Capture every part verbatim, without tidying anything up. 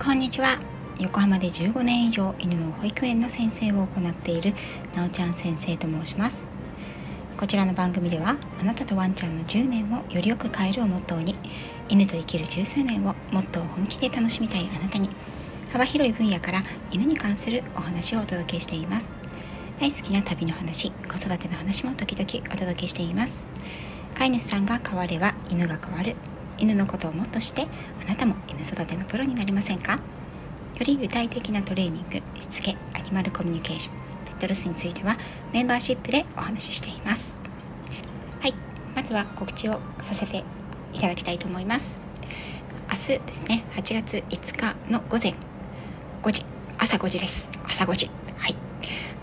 こんにちは。横浜でじゅうごねん以上犬の保育園の先生を行っているなおちゃん先生と申します。こちらの番組では、あなたとワンちゃんのじゅうねんをよりよく変えるをモットーに、犬と生きる十数年をもっと本気で楽しみたいあなたに、幅広い分野から犬に関するお話をお届けしています。大好きな旅の話、子育ての話も時々お届けしています。飼い主さんが変われば犬が変わる。犬のことをもっとして、あなたも犬育てのプロになりませんか？より具体的なトレーニング、しつけ、アニマルコミュニケーション、ペットロスについてはメンバーシップでお話ししています。はい、まずは告知をさせていただきたいと思います。明日ですね、はちがついつかの午前ごじ、朝ごじです。朝ごじ。はい。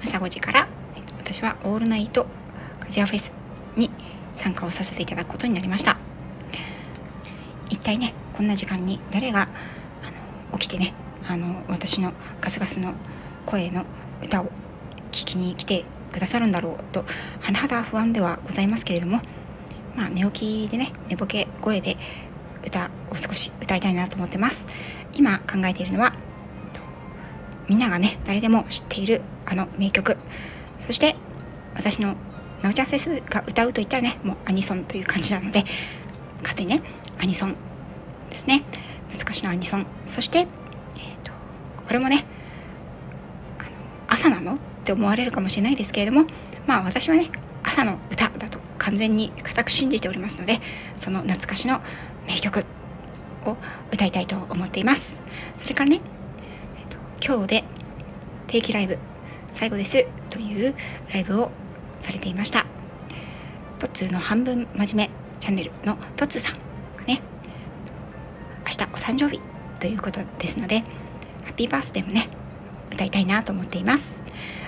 朝ごじから私はオールナイトカズヤフェスに参加をさせていただくことになりました。一体ね、こんな時間に誰があの起きてね、あの私のガスガスの声の歌を聴きに来てくださるんだろうと、はなはだ不安ではございますけれども、まあ寝起きでね、寝ぼけ声で歌を少し歌いたいなと思ってます。今考えているのは、みんながね、誰でも知っているあの名曲、そして私のなおちゃん先生が歌うといったらね、もうアニソンという感じなので、勝手にね、アニソンですね、懐かしのアニソン、そして、えーと、これもね、あの朝なのって思われるかもしれないですけれども、まあ私はね、朝の歌だと完全に固く信じておりますので、その懐かしの名曲を歌いたいと思っています。それからね、今日で定期ライブ最後ですというライブをされていました。トッツーの半分真面目チャンネルのトッツーさんがね、明日お誕生日ということですので、ハッピーバースデーもね、歌いたいなと思っています。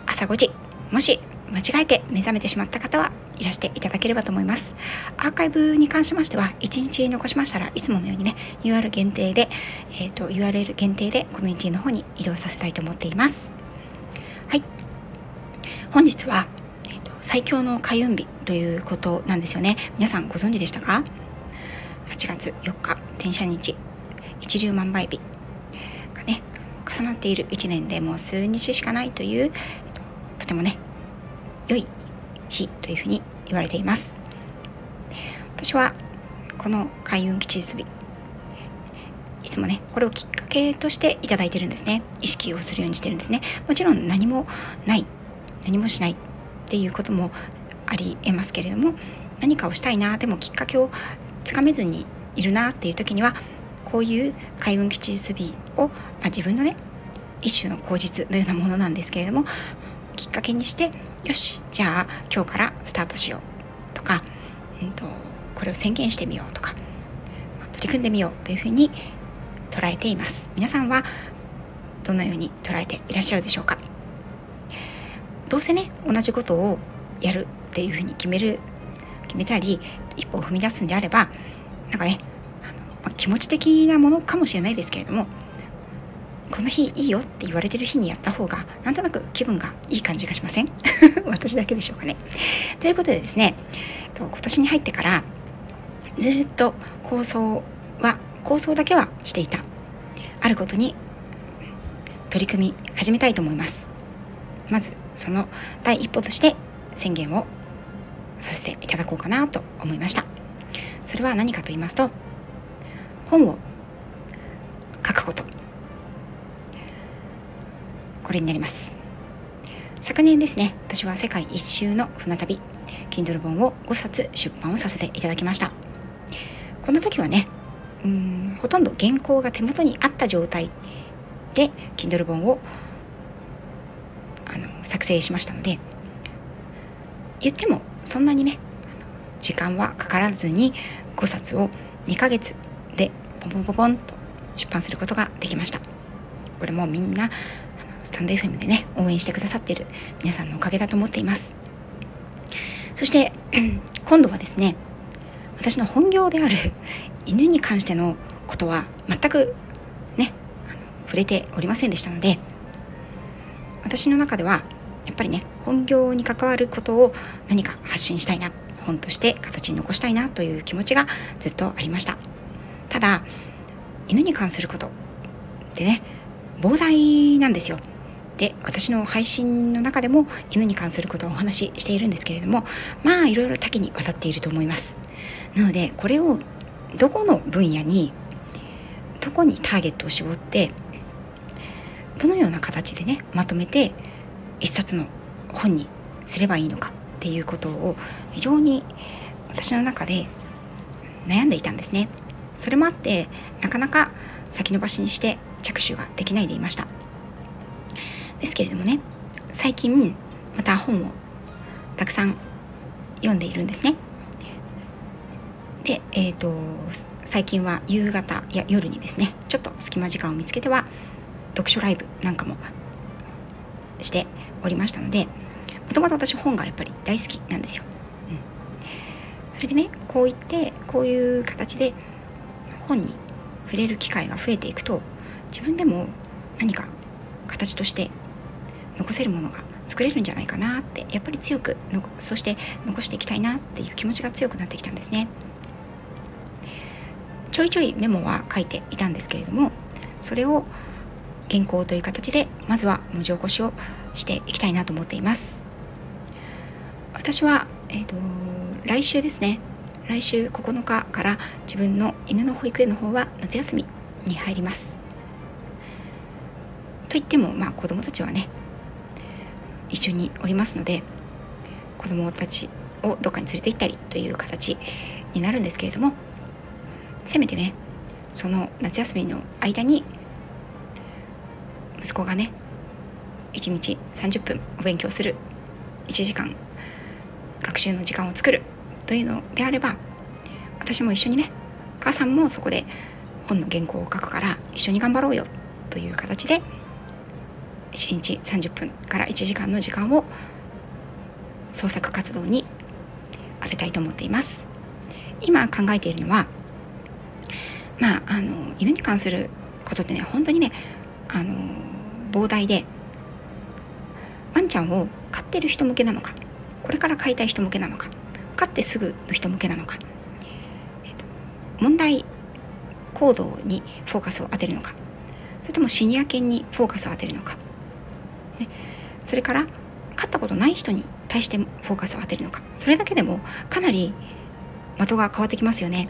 朝ごじ、もし間違えて目覚めてしまった方はいらしていただければと思います。アーカイブに関しましては、いちにち残しましたらいつものようにね、 ユーアールエル 限定で、えー、と ユーアールエル 限定でコミュニティの方に移動させたいと思っています。はい、本日は、えー、と最強の開運日ということなんですよね。皆さんご存知でしたか？はちがつよっか、天赦日、一粒万倍日がね、重なっているいちねんでもう数日しかないという、とてもね、良い日というふうに言われています。私はこの開運吉日、いつもね、これをきっかけとしていただいてるんですね。意識をするようにしてるんですね。もちろん何もない、何もしないっていうこともありえますけれども、何かをしたいな、でもきっかけをつかめずにいるなっていう時には、こういう開運吉日を、まあ、自分のね、一種の口実のようなものなんですけれども、きっかけにして、よし、じゃあ今日からスタートしようとか、うんと、これを宣言してみようとか、取り組んでみようというふうに捉えています。皆さんはどのように捉えていらっしゃるでしょうか？どうせね、同じことをやるっていうふうに決める決めたり一歩を踏み出すんであれば、なんかね、あの、まあ、気持ち的なものかもしれないですけれども、この日いいよって言われてる日にやった方が、なんとなく気分がいい感じがしません？私だけでしょうかね。ということでですね、今年に入ってからずっと構想は構想だけはしていた、あることに取り組み始めたいと思います。まずその第一歩として宣言をさせていただこうかなと思いました。それは何かと言いますと、本を書くこと、これになります。昨年ですね、私は世界一周の船旅 Kindle 本をごさつ出版をさせていただきました。この時はね、うーんほとんど原稿が手元にあった状態で Kindle 本をあの作成しましたので、言ってもそんなにね、時間はかからずにごさつをにかげつでポンポンポンポンと出版することができました。これもみんなスタンド エフエム でね、応援してくださっている皆さんのおかげだと思っています。そして今度はですね、私の本業である犬に関してのことは全くね、あの触れておりませんでしたので、私の中ではやっぱりね、本業に関わることを何か発信したいな、本として形に残したいなという気持ちがずっとありました。ただ犬に関することってね、膨大なんですよ。で、私の配信の中でも犬に関することをお話ししているんですけれども、まあいろいろ多岐にわたっていると思います。なのでこれをどこの分野にどこにターゲットを絞ってどのような形でねまとめて一冊の本にすればいいのかっていうことを非常に私の中で悩んでいたんですね。それもあってなかなか先延ばしにして着手ができないでいました。ですけれどもね、最近また本をたくさん読んでいるんですね。で、えーと、最近は夕方や夜にですね、ちょっと隙間時間を見つけては読書ライブなんかもしておりましたので、もともと私本がやっぱり大好きなんですよ、うん、それでね、こう言ってこういう形で本に触れる機会が増えていくと、自分でも何か形として残せるものが作れるんじゃないかなって、やっぱり強くのそして残していきたいなっていう気持ちが強くなってきたんですね。ちょいちょいメモは書いていたんですけれども、それを原稿という形でまずは文字起こしをしていきたいなと思っています。私は、えーと、来週ですね、来週ここのかから自分の犬の保育園の方は夏休みに入ります。といっても、まあ、子どもたちはね一緒におりますので、子どもたちをどっかに連れて行ったりという形になるんですけれども、せめてねその夏休みの間に息子がねいちにちさんじゅっぷんお勉強する、いちじかん学習の時間を作るというのであれば、私も一緒にね、母さんもそこで本の原稿を書くから一緒に頑張ろうよという形でいちにちさんじゅっぷんからいちじかんの時間を創作活動に当てたいと思っています。今考えているのは、まあ、あの犬に関することってね本当にねあの膨大で、ワンちゃんを飼ってる人向けなのか、これから飼いたい人向けなのか、飼ってすぐの人向けなのか、えっと、問題行動にフォーカスを当てるのか、それともシニア犬にフォーカスを当てるのか、ね、それから飼ったことない人に対してフォーカスを当てるのか、それだけでもかなり的が変わってきますよね。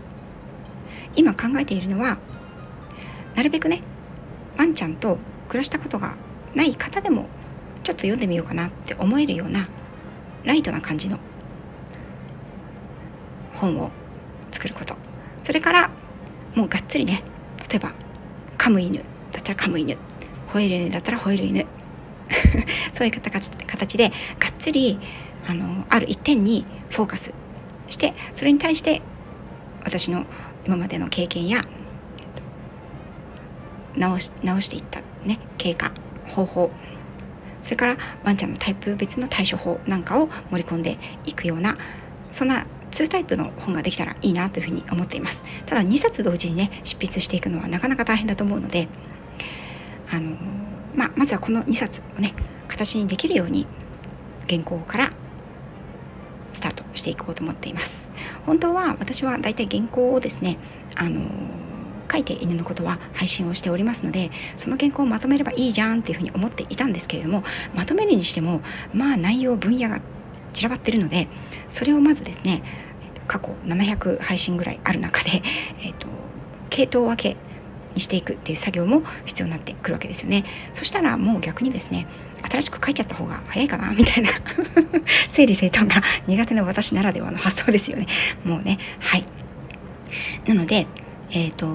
今考えているのは、なるべくねワンちゃんと暮らしたことがない方でもちょっと読んでみようかなって思えるようなライトな感じの本を作ること、それからもうがっつりね、例えば噛む犬だったら噛む犬、吠える犬だったら吠える犬そういう形でがっつり あの、ある一点にフォーカスして、それに対して私の今までの経験や直し、直していった、ね、経過、方法、それからワンちゃんのタイプ別の対処法なんかを盛り込んでいくような、そんなにタイプの本ができたらいいなというふうに思っています。ただにさつ同時にね執筆していくのはなかなか大変だと思うので、あのーまあ、まずはこのにさつをね形にできるように原稿からスタートしていこうと思っています。本当は私はだいたい原稿をですね、あのー書いて犬のことは配信をしておりますので、その原稿をまとめればいいじゃんっていうふうに思っていたんですけれども、まとめるにしてもまあ内容、分野が散らばっているので、それをまずですね過去ななひゃく配信ぐらいある中で、えーと、系統分けにしていくっていう作業も必要になってくるわけですよね。そしたらもう逆にですね、新しく書いちゃった方が早いかなみたいな整理整頓が苦手な私ならではの発想ですよね、もうね、はい。なのでえーと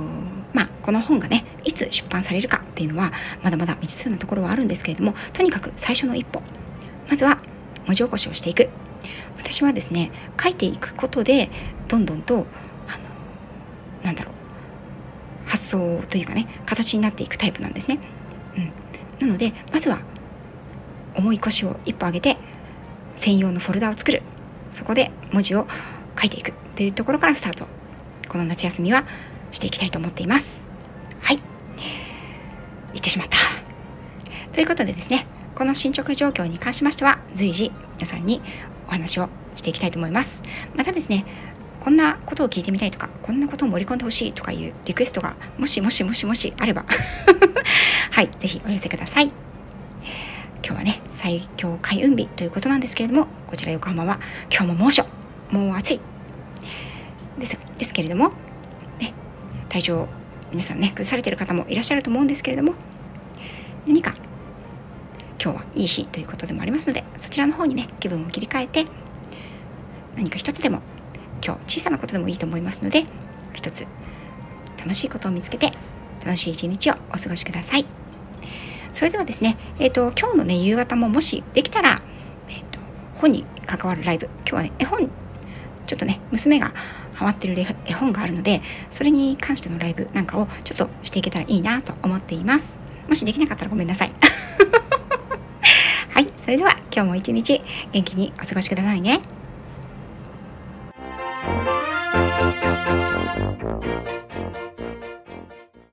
まあ、この本がねいつ出版されるかっていうのはまだまだ未知数なところはあるんですけれども、とにかく最初の一歩、まずは文字起こしをしていく。私はですね書いていくことでどんどんとあのなんだろう発想というかね形になっていくタイプなんですね、うん、なのでまずは重い腰を一歩上げて専用のフォルダを作る、そこで文字を書いていくというところからスタート、この夏休みはしていきたいと思っています。はい、言ってしまったということでですね、この進捗状況に関しましては随時皆さんにお話をしていきたいと思います。またですね、こんなことを聞いてみたいとか、こんなことを盛り込んでほしいとかいうリクエストがもしもしもしもしあればはい、ぜひお寄せください。今日はね、最強開運日ということなんですけれども、こちら横浜は今日も猛暑、もう暑いです、ですけれども、ね、体調皆さんね、崩されている方もいらっしゃると思うんですけれども、何か今日はいい日ということでもありますので、そちらの方にね、気分を切り替えて、何か一つでも、今日小さなことでもいいと思いますので、一つ楽しいことを見つけて、楽しい一日をお過ごしください。それではですね、えーと、今日のね、夕方ももしできたら、えーと、本に関わるライブ、今日はね、絵本、ちょっとね、娘がハマってる絵本があるので、それに関してのライブなんかをちょっとしていけたらいいなと思っています。もしできなかったらごめんなさい。はい、それでは今日も一日元気にお過ごしくださいね。